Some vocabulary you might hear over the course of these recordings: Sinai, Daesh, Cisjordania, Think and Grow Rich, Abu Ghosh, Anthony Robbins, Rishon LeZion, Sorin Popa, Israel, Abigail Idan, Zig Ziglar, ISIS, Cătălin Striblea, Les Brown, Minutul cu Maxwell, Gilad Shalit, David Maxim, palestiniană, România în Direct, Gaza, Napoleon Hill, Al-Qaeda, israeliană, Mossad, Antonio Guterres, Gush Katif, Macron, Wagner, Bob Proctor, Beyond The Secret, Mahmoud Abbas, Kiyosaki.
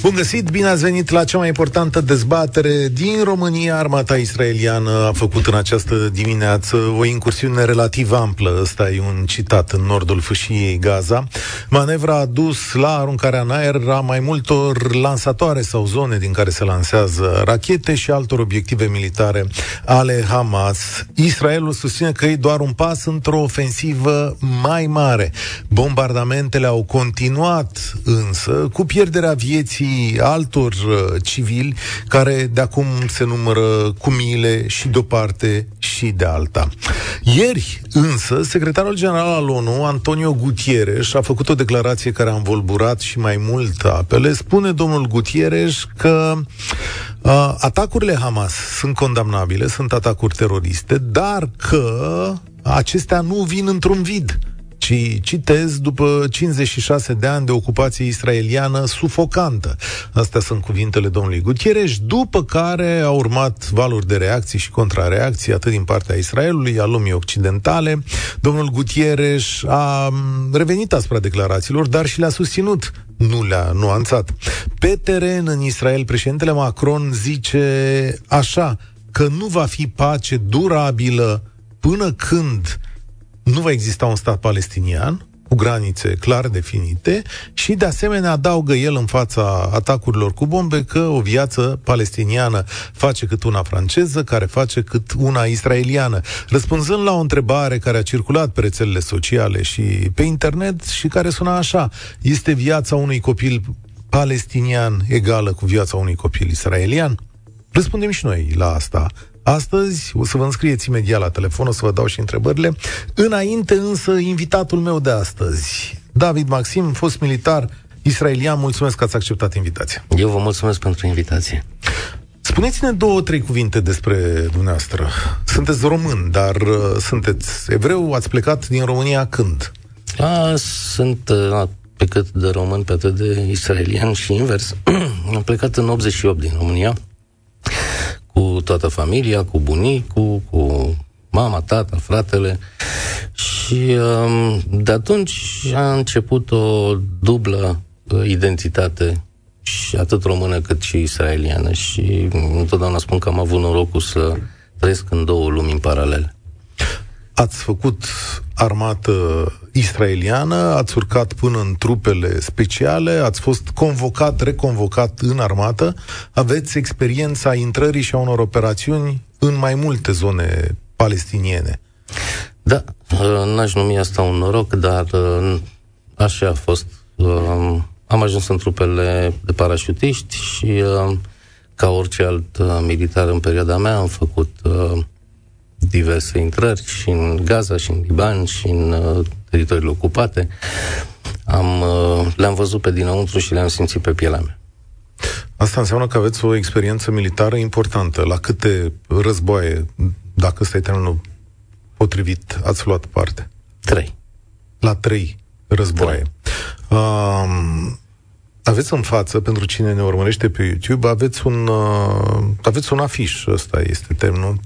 Bun găsit, bine ați venit la cea mai importantă dezbatere din România. Armata israeliană a făcut în această dimineață o incursiune relativ amplă, ăsta e un citat, în nordul fâșiei Gaza. Manevra a dus la aruncarea în aer a mai multor lansatoare sau zone din care se lansează rachete și altor obiective militare ale Hamas. Israelul susține că e doar un pas într-o ofensivă mai mare. Bombardamentele au continuat însă, cu pierderea vieții altor civili, care de acum se numără cu miile și de o parte și de alta. Ieri, însă, secretarul general al ONU, Antonio Guterres, a făcut o declarație care a învolburat și mai mult apele. Spune domnul Guterres că atacurile Hamas sunt condamnabile, sunt atacuri teroriste, dar că acestea nu vin într-un vid. Și citez, după 56 de ani de ocupație israeliană sufocantă. Astea sunt cuvintele domnului Guterres, după care au urmat valuri de reacții și contrareacții, atât din partea Israelului, a lumii occidentale. Domnul Guterres a revenit asupra declarațiilor, dar și le-a susținut, nu le-a nuanțat. Pe teren în Israel, președintele Macron zice așa, că nu va fi pace durabilă până când nu va exista un stat palestinian cu granițe clar definite și, de asemenea, adaugă el în fața atacurilor cu bombe că o viață palestiniană face cât una franceză, care face cât una israeliană. Răspunzând la o întrebare care a circulat pe rețelele sociale și pe internet și care suna așa: este viața unui copil palestinian egală cu viața unui copil israelian? Răspundem și noi la asta astăzi, o să vă înscrieți imediat la telefon, o să vă dau și întrebările. Înainte însă, invitatul meu de astăzi, David Maxim, fost militar israelian, mulțumesc că ați acceptat invitația. Eu vă mulțumesc pentru invitație. Spuneți-ne 2-3 cuvinte despre dumneavoastră. Sunteți român, dar sunteți evreu, ați plecat din România când? Sunt pe cât de român, pe atât de israelian și invers. Am plecat în 88 din România, cu toată familia, cu bunicul, cu mama, tata, fratele. Și de atunci a început o dublă identitate, și atât română cât și israeliană. Și întotdeauna spun că am avut norocul să trăiesc în două lumi în paralel. Ați făcut armată israeliană, ați urcat până în trupele speciale, ați fost convocat, reconvocat în armată, aveți experiența intrării și a unor operațiuni în mai multe zone palestiniene. Da, n-aș numi asta un noroc, dar așa a fost. Am ajuns în trupele de parașutiști și, ca orice alt militar în perioada mea, am făcut diverse intrări și în Gaza, și în Liban, și în teritoriile ocupate. Le-am văzut pe dinăuntru și le-am simțit pe pielea mea. Asta înseamnă că aveți o experiență militară importantă. La câte războaie, dacă ăsta e termenul potrivit, ați luat parte? 3. La 3 războaie. 3. Aveți în față, pentru cine ne urmărește pe YouTube, aveți un afiș, ăsta este termenul.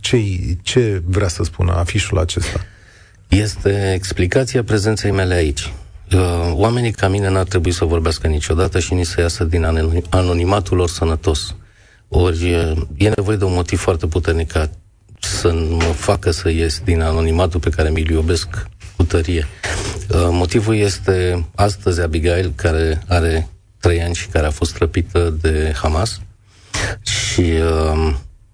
Ce vrea să spună afișul acesta? Este explicația prezenței mele aici. Oamenii ca mine n-ar trebui să vorbească niciodată și nici să iasă din anonimatul lor sănătos. Ori e nevoie de un motiv foarte puternic ca să mă facă să ies din anonimatul pe care mi-l iubesc cu tărie. Motivul este astăzi Abigail, care are 3 ani și care a fost răpită de Hamas și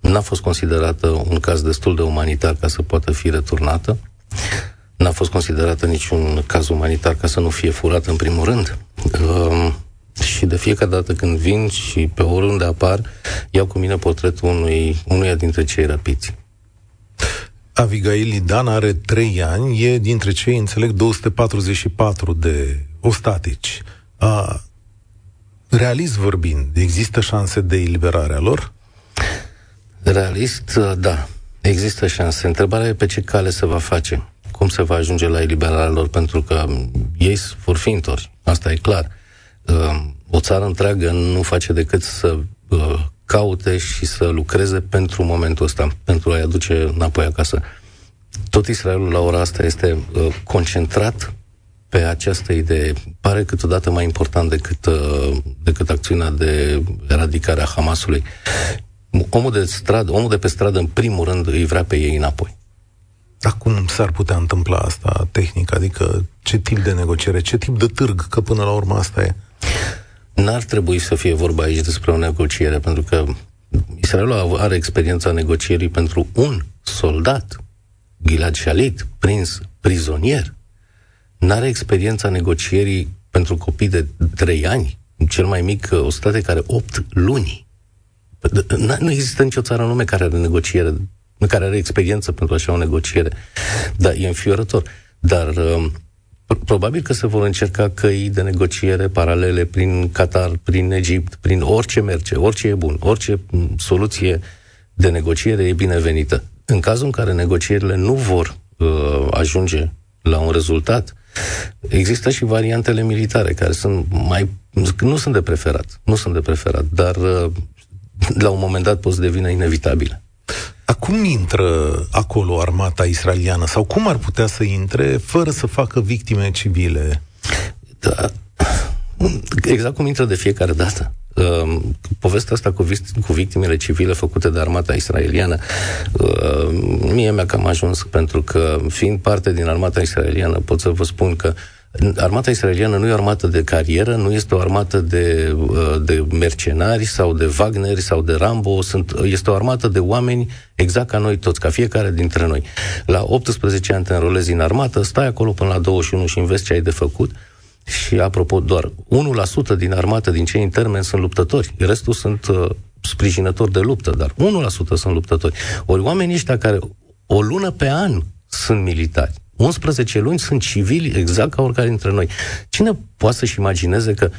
n-a fost considerată un caz destul de umanitar ca să poată fi returnată. N-a fost considerată niciun caz umanitar ca să nu fie furată în primul rând. Și de fiecare dată când vin și pe oriunde apar, iau cu mine portretul unuia dintre cei răpiți. Abigail Idan are 3 ani, e dintre cei, înțeleg, 244 de ostatici. Realist vorbind, există șanse de eliberarea lor? Realist, da. Există șanse. Întrebarea e pe ce cale se va face. Cum se va ajunge la eliberarea lor? Pentru că ei vor fi întorși. Asta e clar. O țară întreagă nu face decât să caute și să lucreze pentru momentul ăsta, pentru a-i aduce înapoi acasă. Tot Israelul la ora asta este concentrat pe această idee. Pare câteodată mai important decât acțiunea de eradicare a Hamasului. Omul de pe stradă, în primul rând, îi vrea pe ei înapoi. Dar cum s-ar putea întâmpla asta tehnic? Adică ce tip de negociere, ce tip de târg? Că până la urmă asta e. N-ar trebui să fie vorba aici despre o negociere, pentru că Israelul are experiența negocierii pentru un soldat, Gilad Shalit, prins prizonier. N-are experiența negocierii pentru copii de 3 ani, cel mai mic o state care 8 luni. Nu există nicio țară în lume care are negociere, care are experiență pentru așa o negociere. Da, e înfiorător. Dar probabil că se vor încerca căi de negociere paralele prin Qatar, prin Egipt, prin orice merge, orice e bun, orice soluție de negociere e binevenită. În cazul în care negocierile nu vor ajunge la un rezultat, există și variantele militare care sunt nu sunt de preferat, dar la un moment dat pot să devină inevitabile. Acum intră acolo armata israeliană sau cum ar putea să intre fără să facă victime civile? Da. Exact cum intră de fiecare dată. Povestea asta cu victimele civile făcute de armata israeliană mie mi-a cam ajuns, pentru că fiind parte din armata israeliană pot să vă spun că armata israeliană nu e o armată de carieră, nu este o armată de mercenari sau de Wagner sau de Rambo, este o armată de oameni exact ca noi toți, ca fiecare dintre noi. La 18 ani te înrolezi în armată, stai acolo până la 21 și înveți ce ai de făcut. Și apropo, doar 1% din armată, din cei intermeni, sunt luptători. Restul sunt sprijinători de luptă, dar 1% sunt luptători. Ori oamenii ăștia care o lună pe an sunt militari, 11 luni sunt civili, exact ca oricare dintre noi. Cine poate să-și imagineze că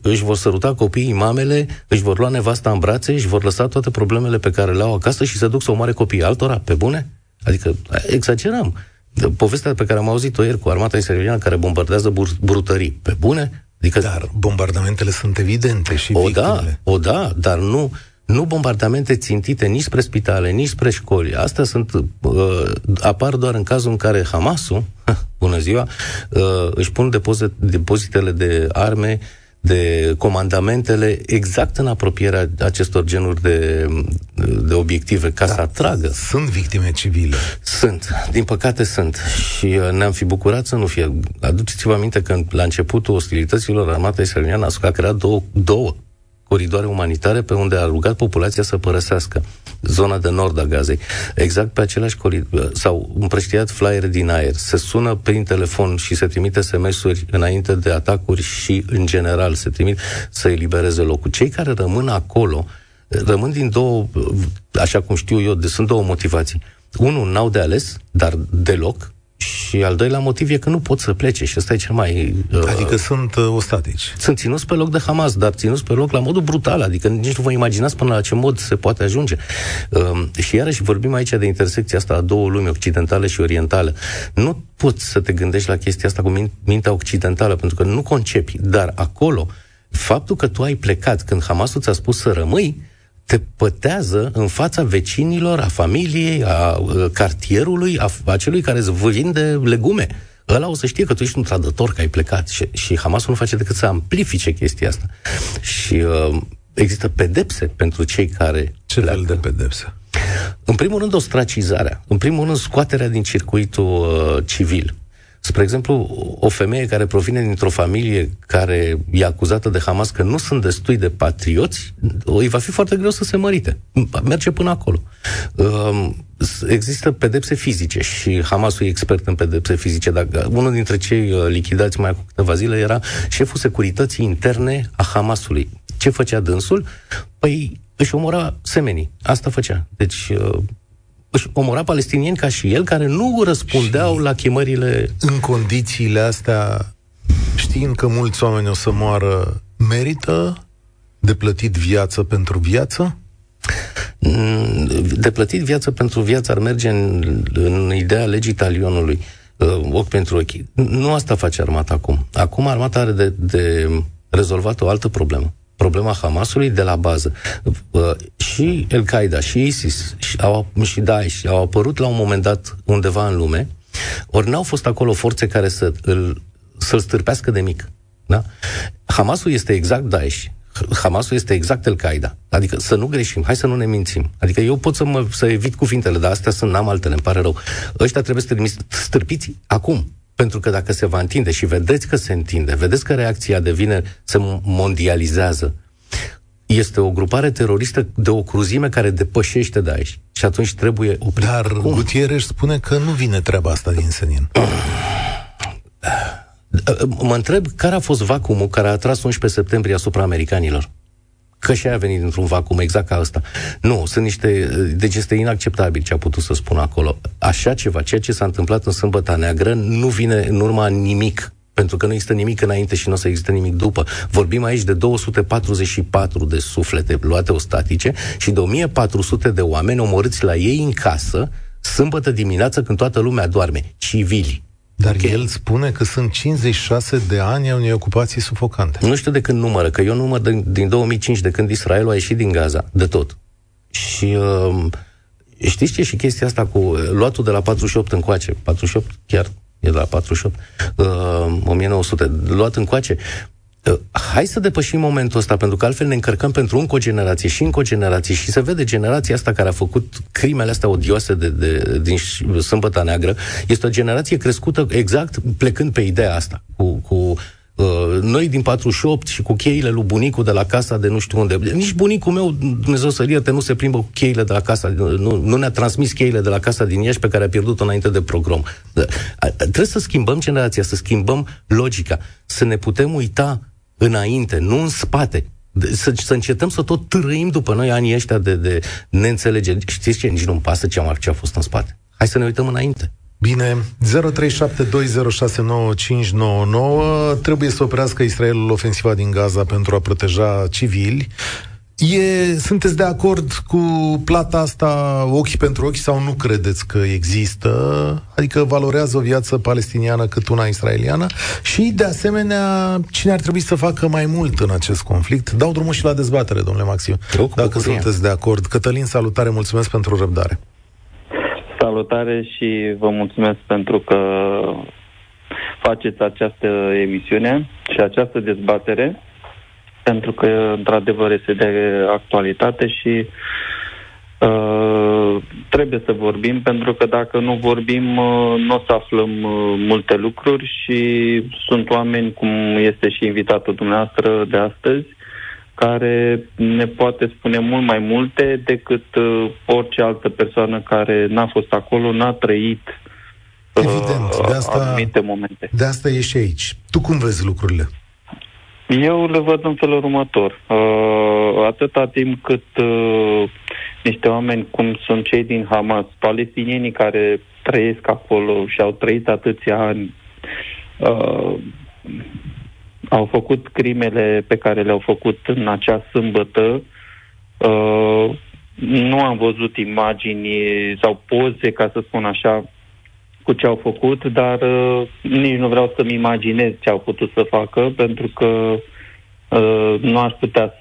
își vor săruta copiii mamele, își vor lua nevasta în brațe, își vor lăsa toate problemele pe care le au acasă și se duc să omoare copiii altora? Pe bune? Adică exagerăm. Povestea pe care am auzit-o ieri cu armata israeliană care bombardează brutării. Pe bune? Adică... Dar bombardamentele sunt evidente și victimele. Da, dar nu bombardamente țintite nici spre spitale, nici spre școli. Astea apar doar în cazul în care Hamasul, bună ziua, își pun depozitele de arme, de comandamentele exact în apropierea acestor genuri de obiective ca să atragă. Sunt victime civile. Sunt. Din păcate sunt. Și ne-am fi bucurat să nu fie. Aduceți-vă aminte că la începutul ostilităților armata israeliană a creat două coridoare umanitare pe unde a rugat populația să părăsească zona de nord a Gazei. Exact pe același coridor. S-au împrăștiat flyere din aer. Se sună prin telefon și se trimite SMS-uri înainte de atacuri și, în general, se trimit să elibereze locul. Cei care rămân acolo, rămân din două, așa cum știu eu, sunt două motivații. Unul, n-au de ales, dar deloc. Și al doilea motiv e că nu pot să plece și ăsta e cel mai... Adică sunt ostatici. Sunt ținuți pe loc de Hamas, dar ținuți pe loc la modul brutal, adică nici nu vă imaginați până la ce mod se poate ajunge. Și iarăși vorbim aici de intersecția asta a două lumi, occidentală și orientală. Nu poți să te gândești la chestia asta cu mintea occidentală, pentru că nu concepi, dar acolo, faptul că tu ai plecat când Hamasul ți-a spus să rămâi, te pătează în fața vecinilor, a familiei, a cartierului, a celui care îți vinde legume. Ăla o să știe că tu ești un trădător, că ai plecat. Și Hamasul nu face decât să amplifice chestia asta. Și există pedepse pentru cei care... Ce fel de pedepse? În primul rând, ostracizarea. În primul rând, scoaterea din circuitul civil. Spre exemplu, o femeie care provine dintr-o familie care e acuzată de Hamas că nu sunt destui de patrioți, îi va fi foarte greu să se mărite. Merge până acolo. Există pedepse fizice și Hamasul e expert în pedepse fizice. Dacă unul dintre cei lichidați mai acum câteva zile era șeful securității interne a Hamasului. Ce făcea dânsul? Păi își omora semenii. Asta făcea. Deci... își omora palestinieni ca și el, care nu răspundeau la chemările... În condițiile astea, știind că mulți oameni o să moară, merită de plătit viață pentru viață? De plătit viață pentru viață ar merge în ideea legii talionului. Ochi pentru ochi. Nu asta face armata acum. Acum armata are de rezolvat o altă problemă. problema Hamasului de la bază. Și Al-Qaeda, și ISIS, și Daesh au apărut la un moment dat undeva în lume, ori n-au fost acolo forțe care să-l stârpească de mic. Da? Hamasul este exact Daesh. Hamasul este exact Al-Qaeda. Adică să nu greșim, hai să nu ne mințim. Adică eu pot să evit cuvintele, dar astea sunt, n-am altele, îmi pare rău. Ăștia trebuie să stârpiți acum. Pentru că dacă se va întinde și vedeți că se întinde, vedeți că reacția devine, se mondializează, este o grupare teroristă de o cruzime care depășește Daesh. Și atunci trebuie oprit. Dar Guterres spune că nu vine treaba asta din senin. Mă întreb care a fost vacuumul care a atras 11 septembrie asupra americanilor. Că și aia a venit dintr-un vacuum, exact ca ăsta. Nu, sunt niște... Deci este inacceptabil ce a putut să spună acolo. Așa ceva, ceea ce s-a întâmplat în Sâmbăta Neagră, nu vine în urma nimic. Pentru că nu există nimic înainte și nu o să există nimic după. Vorbim aici de 244 de suflete luate ostatice și de 1400 de oameni omorâți la ei în casă, sâmbătă dimineață când toată lumea doarme. Civili. Dar okay. El spune că sunt 56 de ani a unei ocupații sufocante. Nu știu de când numără, că eu număr din 2005, de când Israelul a ieșit din Gaza, de tot. Și știți ce și chestia asta cu luatul de la 48 încoace, 48 chiar e de la 48, 1900, luat încoace. Hai să depășim momentul ăsta, pentru că altfel ne încărcăm pentru încă o generație și încă o generație și se vede generația asta care a făcut crimele astea odioase din Sâmbăta Neagră. Este o generație crescută exact plecând pe ideea asta, cu noi din 48 și cu cheile lui bunicul de la casa de nu știu unde. Nici bunicul meu, Dumnezeu să-l ierte, nu se plimbă cu cheile de la casa, nu ne-a transmis cheile de la casa din Iași pe care a pierdut-o înainte de pogrom. Trebuie să schimbăm generația, să schimbăm logica, să ne putem uita înainte, nu în spate. Să încetăm să tot trăim după noi anii ăștia de neînțelegeri. Știți ce? Nici nu-mi pasă ce a fost în spate. Hai să ne uităm înainte. Bine, 0372069599. Trebuie să oprească Israelul ofensiva din Gaza pentru a proteja civili. Sunteți de acord cu plata asta ochi pentru ochi sau nu credeți că există? Adică valorează o viață palestiniană cât una israeliană? Și, de asemenea, cine ar trebui să facă mai mult în acest conflict? Dau drumul și la dezbatere, domnule Maxim, dacă sunteți de acord. Cătălin, salutare, mulțumesc pentru răbdare. Salutare și vă mulțumesc pentru că faceți această emisiune și această dezbatere, pentru că, într-adevăr, este de actualitate și trebuie să vorbim, pentru că dacă nu vorbim, nu o să aflăm multe lucruri și sunt oameni, cum este și invitatul dumneavoastră de astăzi, care ne poate spune mult mai multe decât orice altă persoană care n-a fost acolo, n-a trăit anumite momente. De asta ești aici. Tu cum vezi lucrurile? Eu le văd în felul următor. Atâta timp cât niște oameni cum sunt cei din Hamas, palestinienii care trăiesc acolo și au trăit atâția ani, au făcut crimele pe care le-au făcut în acea sâmbătă, nu am văzut imagini sau poze, ca să spun așa, cu ce au făcut, dar nici nu vreau să-mi imaginez ce au putut să facă, pentru că nu aș putea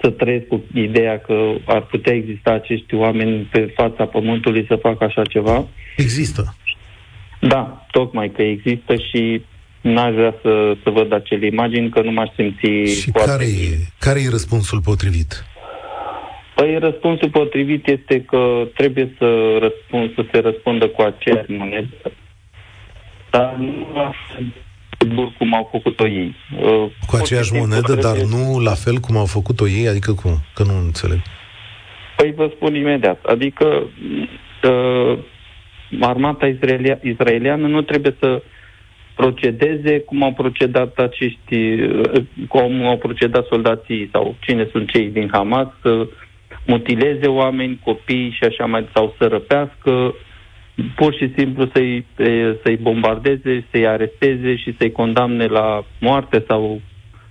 să trăiesc cu ideea că ar putea exista acești oameni pe fața pământului să facă așa ceva. Există. Da, tocmai că există și n-aș vrea să văd acele imagini, că nu m-aș simți... Și care e răspunsul potrivit? Păi răspunsul potrivit este că trebuie să se răspundă cu aceeași monedă, dar nu la fel cum au făcut-o ei. Cu aceeași monedă, dar nu la fel cum au făcut-o ei? Adică cum? Că nu înțeleg. Păi vă spun imediat. Adică armata israeliană nu trebuie să procedeze cum au procedat soldații sau cine sunt cei din Hamas, să mutileze oameni, copii și așa mai, sau să răpească, pur și simplu să-i bombardeze, să-i aresteze și să-i condamne la moarte sau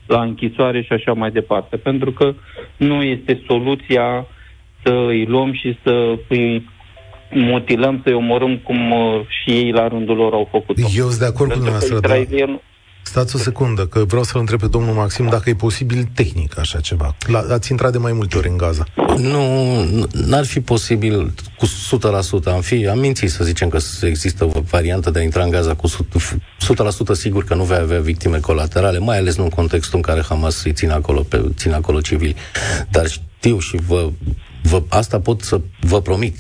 la închisoare și așa mai departe, pentru că nu este soluția să îi luăm și să îi mutilăm, să-i omorâm cum și ei la rândul lor au făcut-o. Eu sunt de acord cu dumneavoastră, da. Stați o secundă, că vreau să-l întreb pe domnul Maxim dacă e posibil tehnic așa ceva. Ați intrat de mai multe ori în Gaza. Nu, n-ar fi posibil cu 100%. Am mințit să zicem că există o variantă de a intra în Gaza cu 100% sigur că nu vei avea victime colaterale, mai ales în contextul în care Hamas îi ține acolo, ține acolo civili. Dar știu și asta pot să vă promit,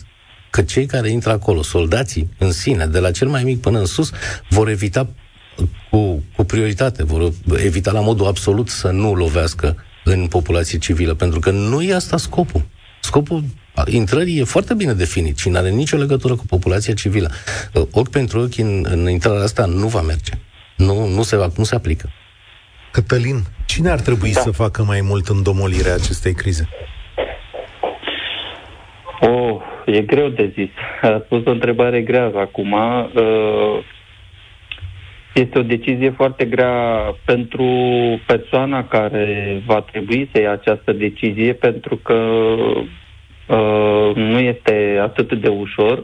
că cei care intră acolo, soldații în sine, de la cel mai mic până în sus, vor evita cu prioritate, vor evita la modul absolut să nu lovească în populație civilă, pentru că nu e asta scopul. Scopul intrării e foarte bine definit și nu are nicio legătură cu populația civilă. Ochi pentru ochi în intrarea asta nu va merge. Nu se aplică. Cătălin, cine ar trebui să facă mai mult în domolirea acestei crize? E greu de zis. A pus o întrebare grea acum. Este o decizie foarte grea pentru persoana care va trebui să ia această decizie, pentru că nu este atât de ușor.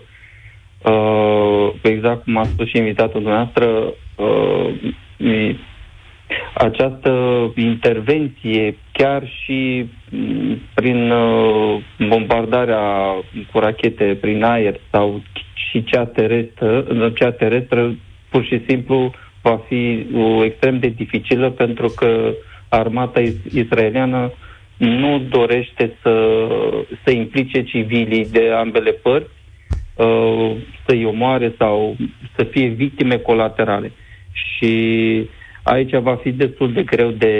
Exact cum a spus și invitatul dumneavoastră, această intervenție, chiar și prin bombardarea cu rachete prin aer sau și cea terestră, pur și simplu va fi extrem de dificilă, pentru că armata israeliană nu dorește să implice civilii de ambele părți, să-i omoare sau să fie victime colaterale. Și aici va fi destul de greu de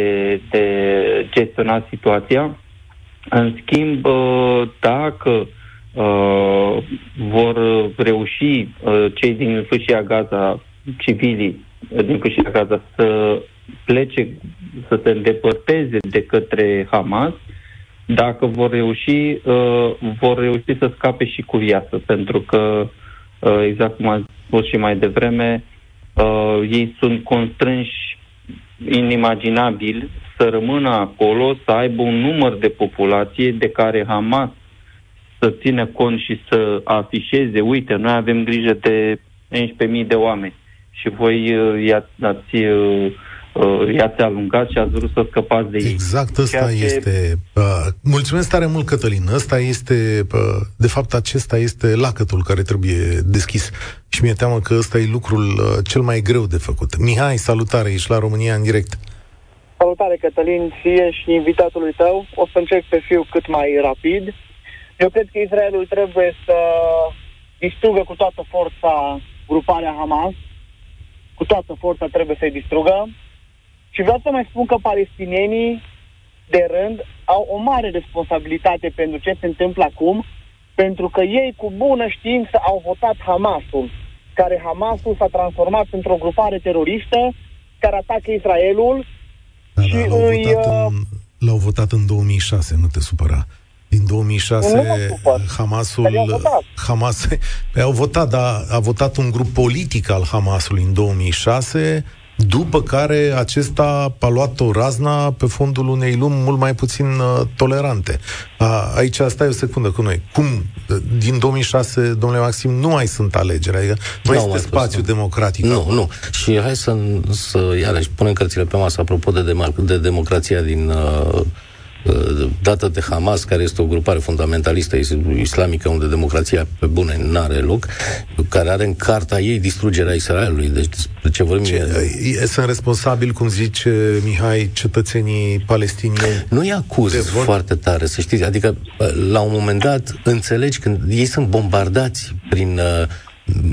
gestionat situația. În schimb, dacă vor reuși cei din fâșia Gaza, civilii din fâșia Gaza, să plece, să se îndepărteze de către Hamas, dacă vor reuși, să scape și cu viață, pentru că, exact cum am spus și mai devreme, ei sunt constrânși inimaginabil să rămână acolo, să aibă un număr de populație de care Hamas să țină cont și să afișeze: uite, noi avem grijă de 11.000 de oameni și voi i-ați alungat și ați vrut să scăpați de ei. Exact, asta este... Mulțumesc tare mult, Cătălin. Asta este... De fapt, acesta este lacătul care trebuie deschis. Și mi-e teamă că ăsta e lucrul cel mai greu de făcut. Mihai, salutare, ești la România în direct. Salutare, Cătălin, ție și invitatului tău. O să încerc să fiu cât mai rapid. Eu cred că Israelul trebuie să distrugă cu toată forța gruparea Hamas. Cu toată forța trebuie să-i distrugă. Și vreau să mai spun că palestinienii, de rând, au o mare responsabilitate pentru ce se întâmplă acum, pentru că ei, cu bună știință, au votat Hamasul, care Hamasul s-a transformat într-o grupare teroristă care atacă Israelul. Dar și l-au votat în 2006, nu te supăra. Din 2006 Hamas au votat, dar a votat un grup politic al Hamasului în 2006, după care acesta a luat o razna pe fondul unei lumi mult mai puțin tolerante. Aici stai o secundă cu noi. Cum? Din 2006, domnule Maxim, nu mai sunt alegeri, adică nu este spațiu democratic. Nu. Și hai să iarăși punem cărțile pe masă apropo de democrația din... dată de Hamas, care este o grupare fundamentalistă islamică unde democrația pe bune n-are loc, care are în carta ei distrugerea Israelului. Deci ce vorbim? Sunt responsabili, cum zice Mihai, cetățenii palestinieni. Nu îi acuz foarte tare, să știți. Adică, la un moment dat, înțelegi când ei sunt bombardați prin...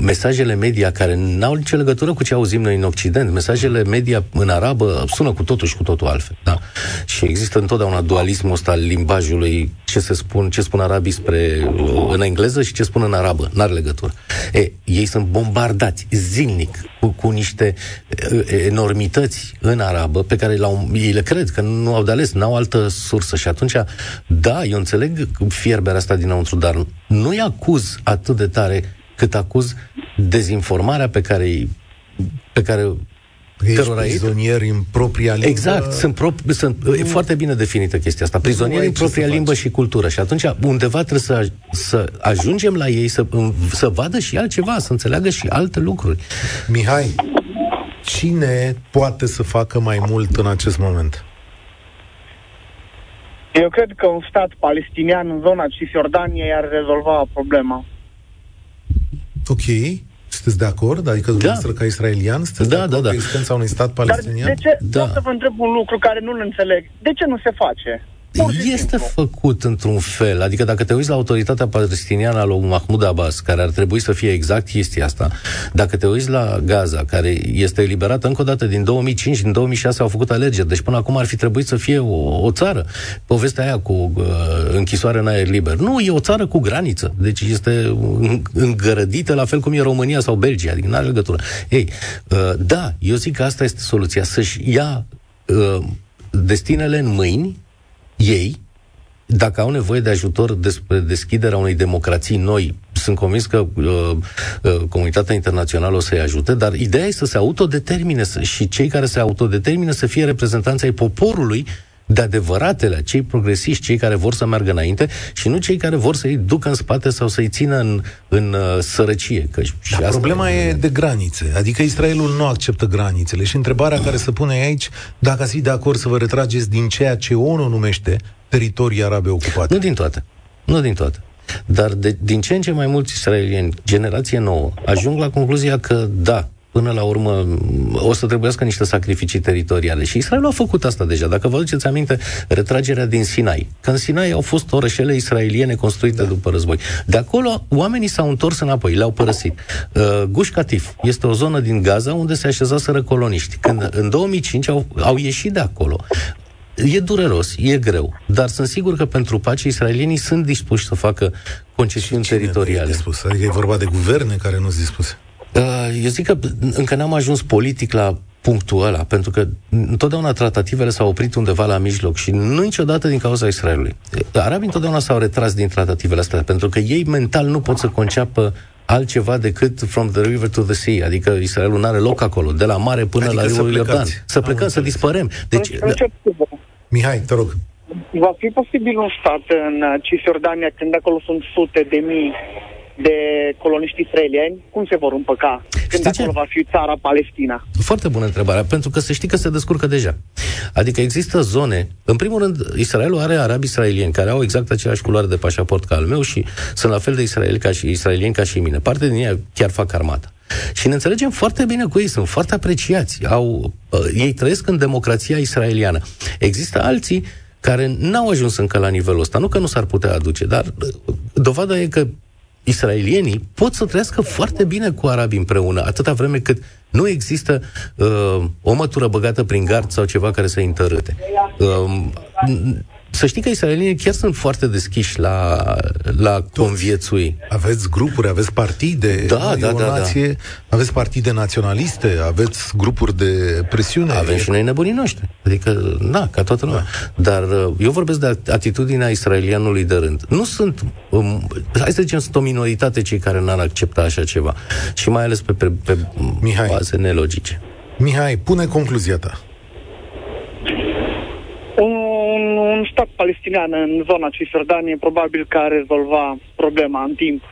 mesajele media care n-au nicio legătură cu ce auzim noi în Occident. Mesajele media în arabă sună cu totul și cu totul altfel. Da. Și există întotdeauna dualismul ăsta al limbajului, ce spun arabii în engleză și ce spun în arabă. N-are legătură. Ei sunt bombardați zilnic cu niște enormități în arabă pe care ei le cred că nu au de ales, n-au altă sursă. Și atunci, da, eu înțeleg fierberea asta dinăuntru, dar nu-i acuz atât de tare cât acuz dezinformarea pe care terora ei. Prizonieri în propria limbă. Exact, e foarte bine definită chestia asta. Prizonieri în propria limbă și cultură. Și atunci undeva trebuie să ajungem la ei, să vadă și altceva, să înțeleagă și alte lucruri. Mihai, Cine poate să facă mai mult în acest moment? Eu cred că un stat palestinian în zona Cisjordaniei ar rezolva problema. Ok. Sunteți de acord? Adică dumneavoastră ca israelian sunteți de acord cu existența unui stat palestinian? Dar de ce? Vreau să vă întreb un lucru care nu-l înțeleg. De ce nu se face? Este făcut într-un fel. Adică dacă te uiți la autoritatea palestiniană a lui Mahmoud Abbas, care ar trebui să fie exact chestia asta, dacă te uiți la Gaza, care este eliberată încă o dată din 2005, din 2006 au făcut alegeri, deci până acum ar fi trebuit să fie o țară. Povestea aia cu închisoare în aer liber. Nu, e o țară cu graniță. Deci este îngrădită la fel cum e România sau Belgia. Adică n-are legătură. Ei, eu zic că asta este soluția. Să-și ia destinele în mâini ei, dacă au nevoie de ajutor despre deschiderea unei democrații noi, sunt convins că comunitatea internațională o să-i ajute, dar ideea este să se autodetermine și cei care se autodetermină să fie reprezentanți ai poporului de adevăratele, cei progresiști, cei care vor să meargă înainte și nu cei care vor să-i ducă în spate sau să-i țină în sărăcie. Că și asta problema e de granițe. Adică Israelul nu acceptă granițele și întrebarea care se pune aici, dacă ați fi de acord să vă retrageți din ceea ce ONU numește teritorii arabe ocupate. Nu din toate. Dar din ce în ce mai mulți israelieni, generație nouă, ajung la concluzia că până la urmă o să trebuiască niște sacrificii teritoriale. Și Israelul a făcut asta deja. Dacă vă aduceți aminte, retragerea din Sinai. Că în Sinai au fost orășele israeliene construite după război. De acolo oamenii s-au întors înapoi, le-au părăsit. Gush Katif este o zonă din Gaza unde se așezaseră coloniști. Când în 2005 au ieșit de acolo. E dureros, e greu, dar sunt sigur că pentru pace israelienii sunt dispuși să facă concesiuni teritoriale. Adică e vorba de guverne care nu-s dispuse. Eu zic că încă n-am ajuns politic la punctul ăla, pentru că întotdeauna tratativele s-au oprit undeva la mijloc și nu niciodată din cauza Israelului. Arabii întotdeauna s-au retras din tratativele astea, pentru că ei mental nu pot să conceapă altceva decât from the river to the sea, adică Israelul n-are loc acolo, de la mare până la râul Iordan. Să plecăm, să dispărem. Deci, Mihai, te rog. Va fi posibil un stat în Cisjordania când acolo sunt sute de mii de coloniști israelieni, cum se vor împăca când acolo va fi țara Palestina? Foarte bună întrebare, pentru că se știe că se descurcă deja. Adică există zone, în primul rând, Israelul are arabi israelieni care au exact aceeași culoare de pașaport ca al meu și sunt la fel de israelieni ca și mine. Parte din ei chiar fac armata. Și ne înțelegem foarte bine cu ei, sunt foarte apreciați. Ei trăiesc în democrația israeliană. Există alții care n-au ajuns încă la nivelul ăsta, nu că nu s-ar putea aduce, dar dovada e că israelienii pot să trăiască foarte bine cu arabii împreună, atâta vreme cât nu există o mătură băgată prin gard sau ceva care să-i întărâte. Să știi că israelienii chiar sunt foarte deschiși la conviețui. Aveți grupuri, aveți partide, aveți partide naționaliste, aveți grupuri de presiune. Avem și noi nebunii noștri. Adică, ca toată lumea. Dar eu vorbesc de atitudinea israelianului de rând. Nu sunt, hai să zicem, sunt o minoritate cei care n-ar accepta așa ceva. Și mai ales pe baze nelogice. Mihai, pune concluzia ta. Un stat palestinian în zona Cisjordaniei probabil că a rezolva problema în timp.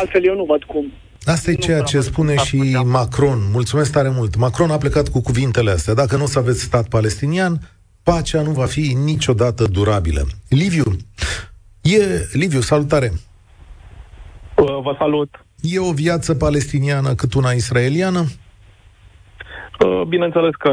Altfel eu nu văd cum. Asta e ceea ce spune și Macron. Mulțumesc tare mult. Macron a plecat cu cuvintele astea. Dacă nu o să aveți stat palestinian, pacea nu va fi niciodată durabilă. Liviu, salutare. Vă salut. E o viață palestiniană cât una israeliană? Bineînțeles că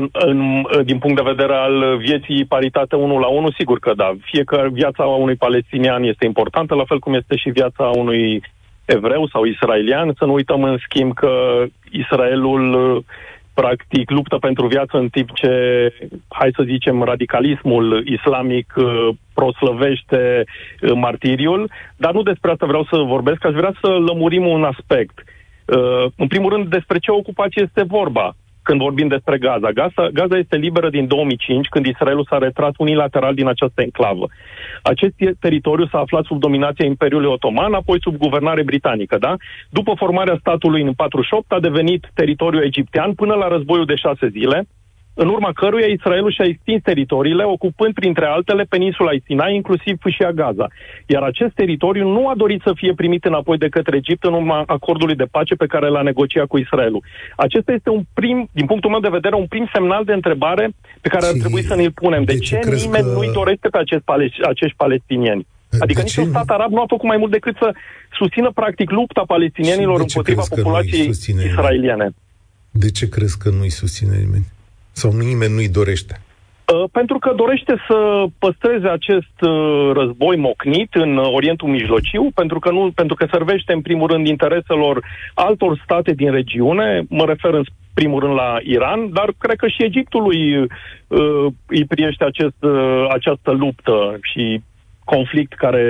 din punct de vedere al vieții paritate 1 la 1, sigur că da. Fie că viața unui palestinian este importantă, la fel cum este și viața unui evreu sau israelian. Să nu uităm în schimb că Israelul practic luptă pentru viață în timp ce, hai să zicem, radicalismul islamic proslăvește martiriul. Dar nu despre asta vreau să vorbesc, aș vrea să lămurim un aspect. În primul rând, despre ce ocupație este vorba când vorbim despre Gaza. Gaza este liberă din 2005, când Israelul s-a retras unilateral din această enclavă. Acest teritoriu s-a aflat sub dominația Imperiului Otoman, apoi sub guvernare britanică, da? După formarea statului în 1948, a devenit teritoriu egiptean până la războiul de 6 zile, în urma căruia Israelul și-a extins teritoriile, ocupând printre altele peninsula Sinai, inclusiv fâșia Gaza. Iar acest teritoriu nu a dorit să fie primit înapoi de către Egipt în urma acordului de pace pe care l-a negociat cu Israelul. Acesta este din punctul meu de vedere, un prim semnal de întrebare pe care ar trebui să ne-l punem. De ce nimeni nu-i dorește pe acești palestinieni? Adică niciun stat arab nu a făcut mai mult decât să susțină practic lupta palestinienilor împotriva populației israeliene. De ce crezi că nu-i susține nimeni? Sau nimeni nu-i dorește? Pentru că dorește să păstreze acest război mocnit în Orientul Mijlociu, pentru că servește în primul rând intereselor altor state din regiune, mă refer în primul rând la Iran, dar cred că și Egiptului îi priește această luptă și conflict care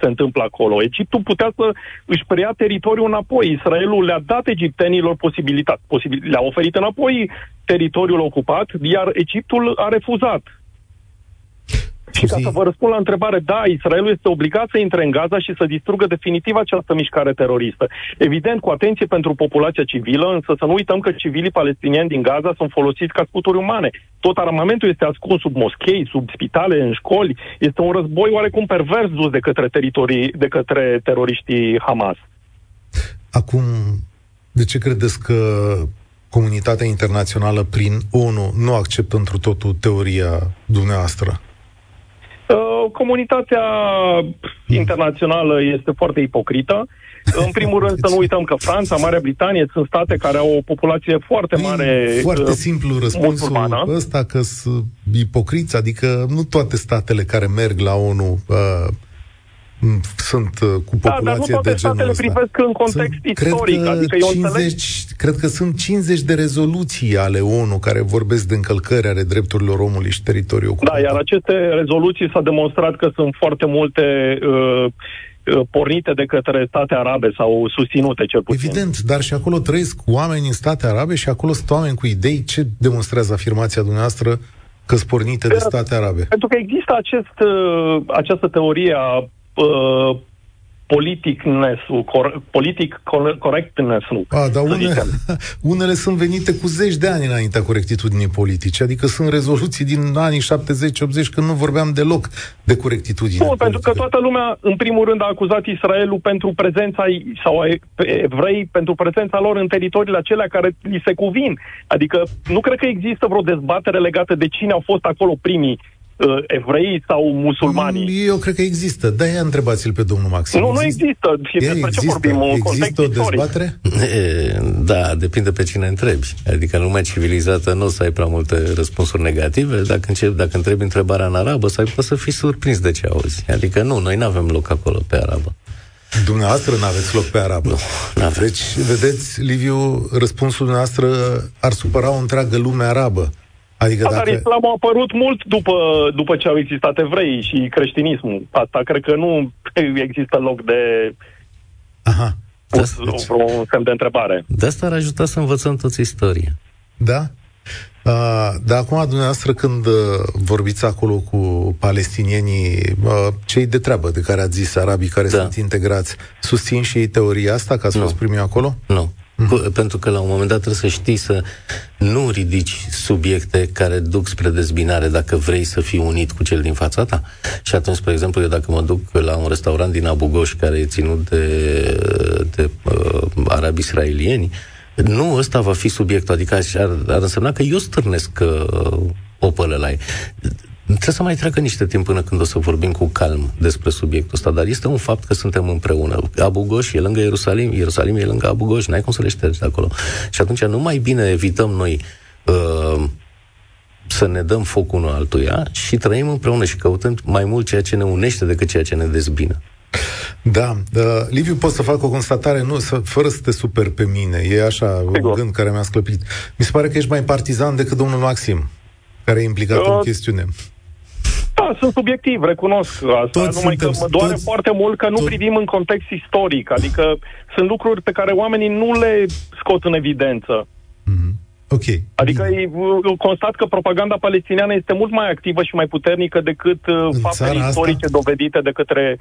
se întâmplă acolo. Egiptul putea să își preia teritoriul înapoi. Israelul le-a dat egiptenilor posibilitate. Le-a oferit înapoi teritoriul ocupat, iar Egiptul a refuzat. Și ca să vă răspund la întrebare, da, Israelul este obligat să intre în Gaza și să distrugă definitiv această mișcare teroristă. Evident, cu atenție pentru populația civilă, însă să nu uităm că civilii palestinieni din Gaza sunt folosiți ca scuturi umane. Tot armamentul este ascuns sub moschei, sub spitale, în școli. Este un război oarecum pervers dus de către teroriștii Hamas. Acum, de ce credeți că comunitatea internațională prin ONU nu acceptă întru totul teoria dumneavoastră? Comunitatea internațională este foarte ipocrită. În primul rând să nu uităm că Franța, Marea Britanie sunt state care au o populație foarte mare musulmană. Foarte simplu răspunsul ăsta că sunt ipocriți, adică nu toate statele care merg la ONU sunt cu populație de genul ăsta. Da, dar nu toate statele privesc în context istoric. Cred că sunt 50 de rezoluții ale ONU care vorbesc de încălcări ale drepturilor omului și teritoriul ocupat. Da, iar aceste rezoluții s-a demonstrat că sunt foarte multe pornite de către state arabe sau susținute, cel puțin. Evident, dar și acolo trăiesc oameni în state arabe și acolo sunt oameni cu idei. Ce demonstrează afirmația dumneavoastră că sunt pornite de state arabe? Pentru că există această teorie a politic correctness-ul. Dar unele sunt venite cu zeci de ani înaintea corectitudinii politice, adică sunt rezoluții din anii 70-80 când nu vorbeam deloc de corectitudine politică. Pentru că toată lumea, în primul rând, a acuzat Israelul pentru prezența sau evrei, pentru prezența lor în teritoriile acelea care li se cuvin. Adică nu cred că există vreo dezbatere legată de cine au fost acolo primii, evrei sau musulmani. Eu cred că există. De-aia întrebați-l pe domnul Maxim. Nu există. Există o dezbatere? Da, depinde pe cine întrebi. Adică în lumea civilizată nu o să ai prea multe răspunsuri negative. Dacă întrebi întrebarea în arabă, poți să fii surprins de ce auzi. Adică noi n-avem loc acolo pe arabă. Dumneavoastră n-aveți loc pe arabă. Nu, n-avem. Deci, vedeți, Liviu, răspunsul dumneavoastră ar supăra o întreagă lume arabă. Dar islamul a apărut mult după ce au existat evrei și creștinismul. Asta cred că nu există loc de un semn de întrebare. De asta ar ajuta să învățăm toți istoria. Da? Dar acum, dumneavoastră, când vorbiți acolo cu palestinienii, cei de treabă de care ați zis, arabii care sunt integrați, susțin și ei teoria asta, că ați fost primii acolo? Nu. Pentru că la un moment dat trebuie să știi să nu ridici subiecte care duc spre dezbinare dacă vrei să fii unit cu cel din fața ta. Și atunci, spre exemplu, eu dacă mă duc la un restaurant din Abu Ghosh care e ținut de arabi israelieni, nu ăsta va fi subiectul, adică ar însemna că eu stârnesc o pălălaie. Trebuie să mai treacă niște timp până când o să vorbim cu calm despre subiectul ăsta, dar este un fapt că suntem împreună. Abu Ghosh e lângă Ierusalim, Ierusalim e lângă Abu Ghosh, n-ai cum să le ștergi de acolo. Și atunci nu mai bine evităm noi să ne dăm foc unul altuia și trăim împreună și căutăm mai mult ceea ce ne unește decât ceea ce ne dezbină. Da, Liviu, pot să fac o constatare fără să te superi pe mine. E așa un gând care mi-a sclăpit. Mi se pare că ești mai partizan decât domnul Maxim, care e implicat în chestiune. Da, sunt subiectiv, recunosc asta, numai că mă doare foarte mult că nu privim în context istoric, adică sunt lucruri pe care oamenii nu le scot în evidență. Mm-hmm. Okay. Adică eu constat că propaganda palestiniană este mult mai activă și mai puternică decât faptele istorice dovedite de către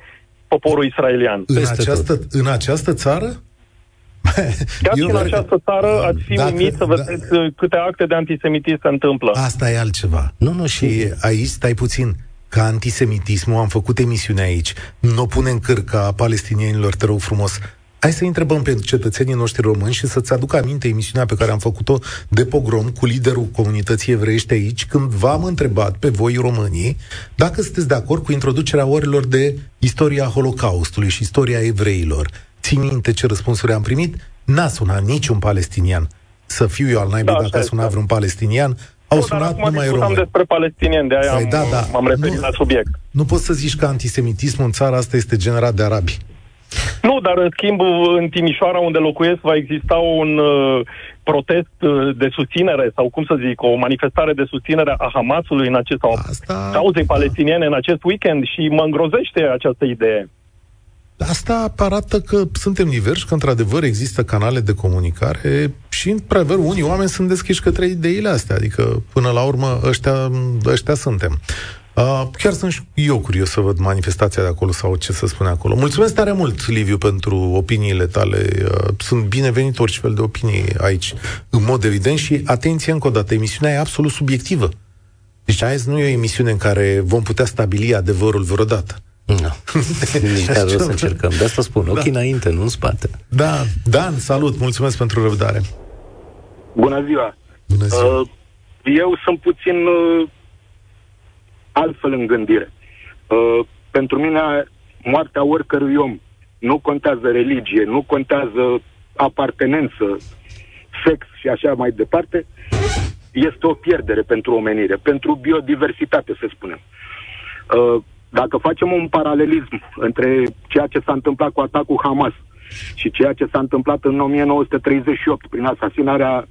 poporul israelian. În această țară? Chiar și în această țară ați fi uimit să vedeți câte acte de antisemitism se întâmplă. Asta e altceva. Nu, și aici stai puțin. Ca antisemitismul, am făcut emisiune aici, n-o pune în cârca palestinienilor, te rog frumos. Hai să întrebăm pe cetățenii noștri români și să-ți aduc aminte emisiunea pe care am făcut-o de pogrom cu liderul comunității evreiești aici, când v-am întrebat pe voi românii dacă sunteți de acord cu introducerea orelor de istoria Holocaustului și istoria evreilor. Ții minte ce răspunsuri am primit? N-a sunat niciun palestinian. Să fiu eu al naibii dacă a sunat vreun palestinian. Au sunat numai români. Despre palestinieni, de aia m-am referit la subiect. Nu poți să zici că antisemitismul în țara asta este generat de arabi. Nu, dar în schimb, în Timișoara, unde locuiesc, va exista un protest de susținere, sau cum să zic, o manifestare de susținere a Hamasului în acest cauzei palestiniene în acest weekend și mă îngrozește această idee. Asta arată că suntem diversi, că într-adevăr există canale de comunicare și, într-adevăr, unii oameni sunt deschiși către ideile astea, adică, până la urmă, ăștia suntem. Chiar sunt și eu curios să văd manifestația de acolo sau ce se spune acolo. Mulțumesc tare mult, Liviu, pentru opiniile tale. Sunt binevenit orice fel de opinii aici, în mod evident, și atenție încă o dată, emisiunea e absolut subiectivă. Deci azi nu e o emisiune în care vom putea stabili adevărul vreodată. Nu, nici dar să încercăm. De asta spun, ochii înainte, nu în spate. Da, Dan, salut, mulțumesc pentru răbdare. Bună ziua. Bună ziua. Eu sunt puțin altfel în gândire. Pentru mine moartea oricărui om, nu contează religie, nu contează apartenență, sex și așa mai departe, este o pierdere pentru omenire, pentru biodiversitate, să spunem. Dacă facem un paralelism între ceea ce s-a întâmplat cu atacul Hamas și ceea ce s-a întâmplat în 1938 prin asasinarea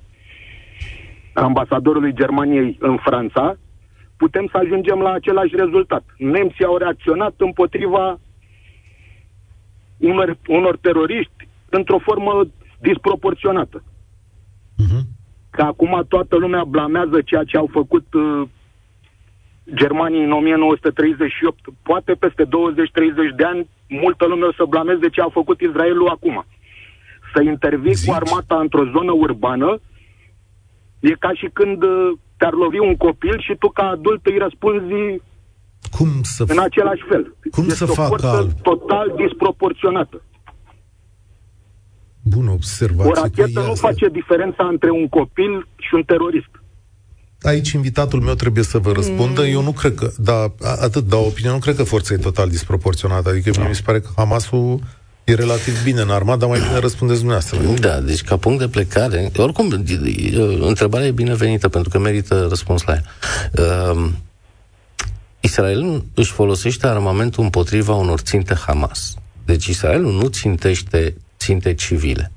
ambasadorului Germaniei în Franța, putem să ajungem la același rezultat. Nemții au reacționat împotriva unor teroriști într-o formă disproporționată. Uh-huh. Că acum toată lumea blamează ceea ce au făcut germanii în 1938, poate peste 20-30 de ani, multă lume o să blameze ce a făcut Israelul acum. Să intervii cu armata într-o zonă urbană e ca și când te-ar lovi un copil și tu ca adult îi răspunzi în același fel. Cum este să o forță total disproporționată. Bună observație. O rachetă nu face diferența între un copil și un terorist. Aici invitatul meu trebuie să vă răspundă. Eu nu cred că, nu cred că forța e total disproporționată. Adică mi se pare că Hamasul e relativ bine în armat, dar mai bine răspundeți dumneavoastră. Da, deci ca punct de plecare, oricum, întrebarea e binevenită, pentru că merită răspuns la ea. Israelul își folosește armamentul împotriva unor ținte Hamas. Deci Israelul nu țintește ținte civile.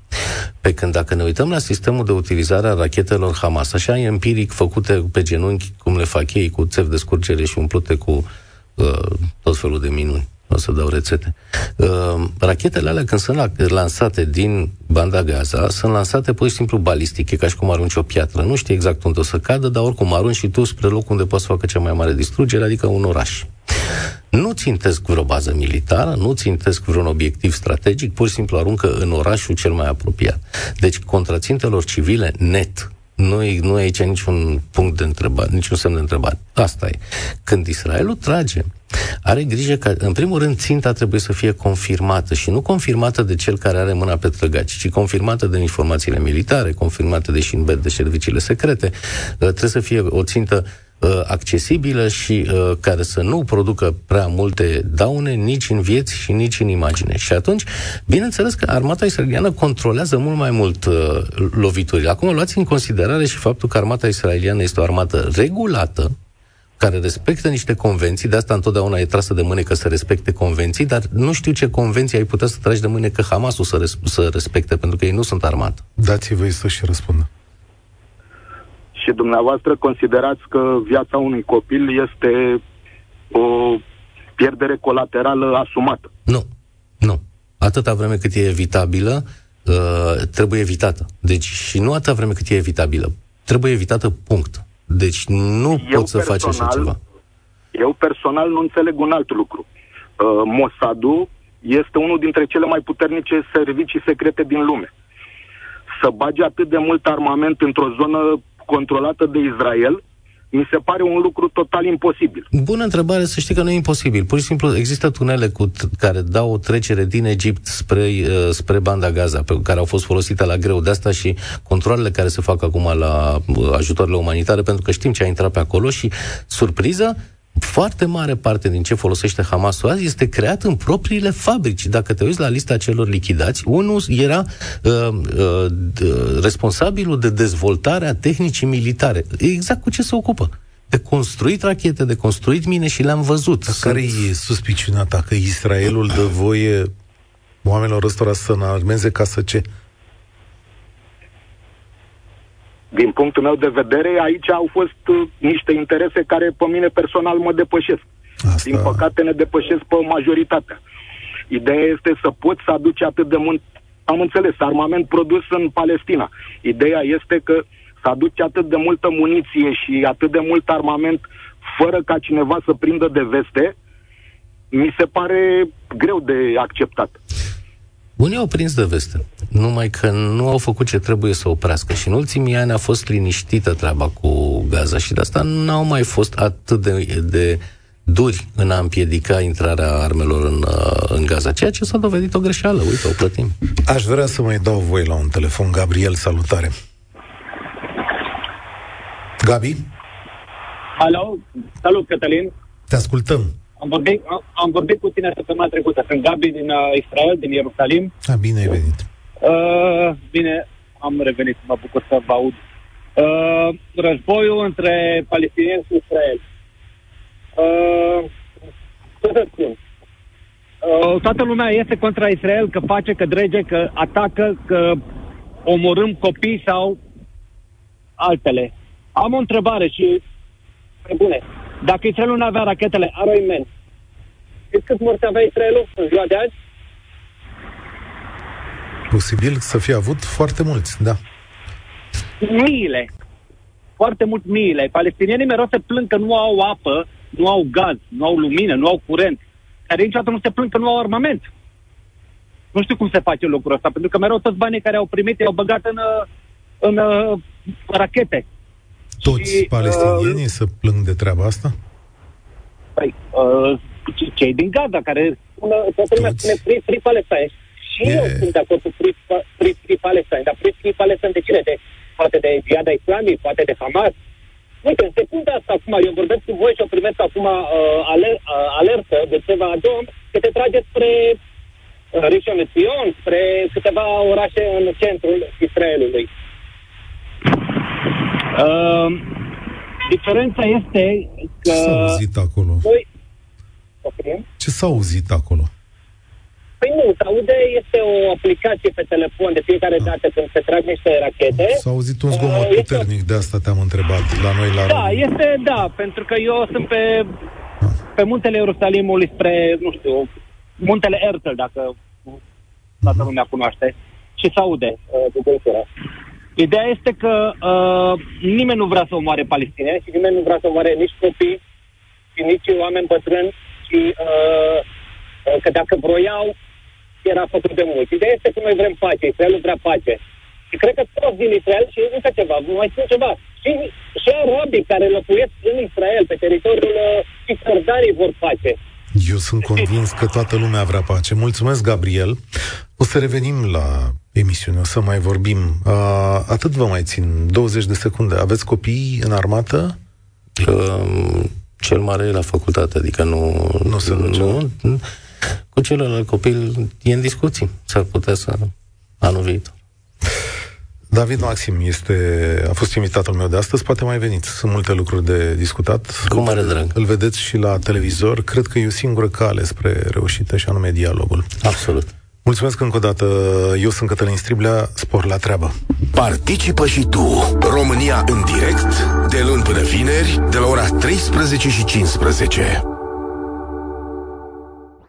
Pe când dacă ne uităm la sistemul de utilizare a rachetelor Hamas, așa e empiric, făcute pe genunchi, cum le fac ei, cu țevi de scurgere și umplute cu tot felul de minuni. O să dau rețete. Rachetele alea, când sunt lansate din banda Gaza, sunt lansate pur și simplu balistic, e ca și cum arunci o piatră. Nu știi exact unde o să cadă, dar oricum arunci și tu spre locul unde poți să facă cea mai mare distrugere, adică un oraș. Nu țintesc vreo bază militară, nu țintesc vreun obiectiv strategic, pur și simplu aruncă în orașul cel mai apropiat. Deci, contra țintelor civile, net, nu e aici niciun punct de întrebare, niciun semn de întrebare. Asta e. Când Israelul trage, are grijă că, în primul rând, ținta trebuie să fie confirmată și nu confirmată de cel care are mâna pe trăgaci, ci confirmată de informațiile militare, confirmată de Shin Bet, de serviciile secrete. Trebuie să fie o țintă accesibilă și care să nu producă prea multe daune nici în vieți și nici în imagine. Și atunci, bineînțeles că armata israeliană controlează mult mai mult loviturile. Acum luați în considerare și faptul că armata israeliană este o armată regulată, care respectă niște convenții, de asta întotdeauna e trasă de mânecă să respecte convenții, dar nu știu ce convenții ai putea să tragi de mânecă Hamasul să respecte, pentru că ei nu sunt armată. Dați-i voi să-și răspundă. Și dumneavoastră considerați că viața unui copil este o pierdere colaterală asumată? Nu. Atâta vreme cât e evitabilă, trebuie evitată. Deci și nu atâta vreme cât e evitabilă. Trebuie evitată, punct. Deci nu poți să faci așa ceva. Eu personal nu înțeleg un alt lucru. Mossadul este unul dintre cele mai puternice servicii secrete din lume. să bage atât de mult armament într-o zonă controlată de Israel, mi se pare un lucru total imposibil. Bună întrebare, să știi că nu e imposibil. Pur și simplu există tunele care dau o trecere din Egipt spre banda Gaza, pe care au fost folosite la greu de asta și controlele care se fac acum la ajutoarele umanitare, pentru că știm ce a intrat pe acolo și, surpriză, foarte mare parte din ce folosește Hamasul azi este creat în propriile fabrici. Dacă te uiți la lista celor lichidați, unul era responsabilul de dezvoltarea tehnicii militare. Exact cu ce se ocupă. De construit rachete, de construit mine și le-am văzut. Care e suspiciunea ta că Israelul dă voie oamenilor ăstora să înarmeze ca să ce? Din punctul meu de vedere, aici au fost niște interese care pe mine personal mă depășesc. Asta... Din păcate ne depășesc pe majoritatea. Ideea este să poți să aduci atât de mult, am înțeles, armament produs în Palestina. Ideea este că să aduci atât de multă muniție și atât de mult armament fără ca cineva să prindă de veste, mi se pare greu de acceptat. Unii au prins de veste, numai că nu au făcut ce trebuie să oprească și în ultimii ani a fost liniștită treaba cu Gaza și de asta n-au mai fost atât de duri în a împiedica intrarea armelor în Gaza, ceea ce s-a dovedit o greșeală, uite, o plătim. Aș vrea să mai dau voi la un telefon. Gabriel, salutare. Gabi? Alo, salut Cătălin. Te ascultăm. Am vorbit cu tine săptămâna trecută. Sunt Gabi din Israel, din Ierusalim. Bine ai venit. Bine, am revenit. Mă bucur să vă aud. Războiul între palestinieni și Israel. Ce să spun? Toată lumea este contra Israel, că face, că drege, că atacă, că omorâm copii sau altele. Am o întrebare și... pe bune. Dacă Israelul nu avea rachetele Iron Man, știți cât morți avea Israelul în ziua de azi? Posibil să fie avut foarte mulți, da. Miile. Foarte mult miile. Palestinienii mereu se plâng că nu au apă, nu au gaz, nu au lumină, nu au curent. Care niciodată nu se plâng că nu au armament. Nu știu cum se face lucrul ăsta, pentru că mereu toți banii care au primit i-au băgat în rachete. Toți palestinienii se plâng de treaba asta? Păi, cei din Gaza, care toată lumea spune Free Palestine. Și eu sunt de acord cu Free Palestine, dar Free Palestine de cine? Poate de Jihad Islamic, poate de Hamas. Uite, în secunda asta acum, eu vorbesc cu voi și o primesc acum alertă de ceva domn, că te trage spre Rishon LeZion, spre câteva orașe în centrul Israelului. Diferența este că... Ce s-a auzit acolo? Ce s-a auzit acolo? Păi nu, se aude, este o aplicație pe telefon de fiecare dată când se trag niște rachete. S-a auzit un zgomot puternic, de asta te-am întrebat la noi la... Da, România. Pentru că eu sunt pe muntele Ierusalimului spre, nu știu, muntele Ertel, dacă toată lumea cunoaște, și se aude de găltura. Ideea este că nimeni nu vrea să omoare palestinieni și nimeni nu vrea să omoare nici copii și nici oameni bătrâni și că dacă vroiau era făcut de mult. Ideea este că noi vrem pace, Israelul vrea pace. Și cred că toți din Israel și încă ceva, mai spun ceva, și arabii care locuiesc în Israel, pe teritoriul Cisjordaniei vor pace. Eu sunt convins că toată lumea vrea pace. Mulțumesc, Gabriel. O să revenim la... emisiune, o să mai vorbim. Atât vă mai țin, 20 de secunde. Aveți copii în armată? Cel mare e la facultate, adică nu se duce. Nu. Cu celălalt copil e în discuții. S-ar putea să anul viitor. David Maxim a fost invitatul meu de astăzi, poate mai veniți. Sunt multe lucruri de discutat. Cu mare drag. Îl vedeți și la televizor. Cred că e o singură cale spre reușită și anume dialogul. Absolut. Mulțumesc încă o dată, eu sunt Cătălin Striblea, spor la treabă. Participă și tu, România în direct, de luni până vineri, de la ora 13:15.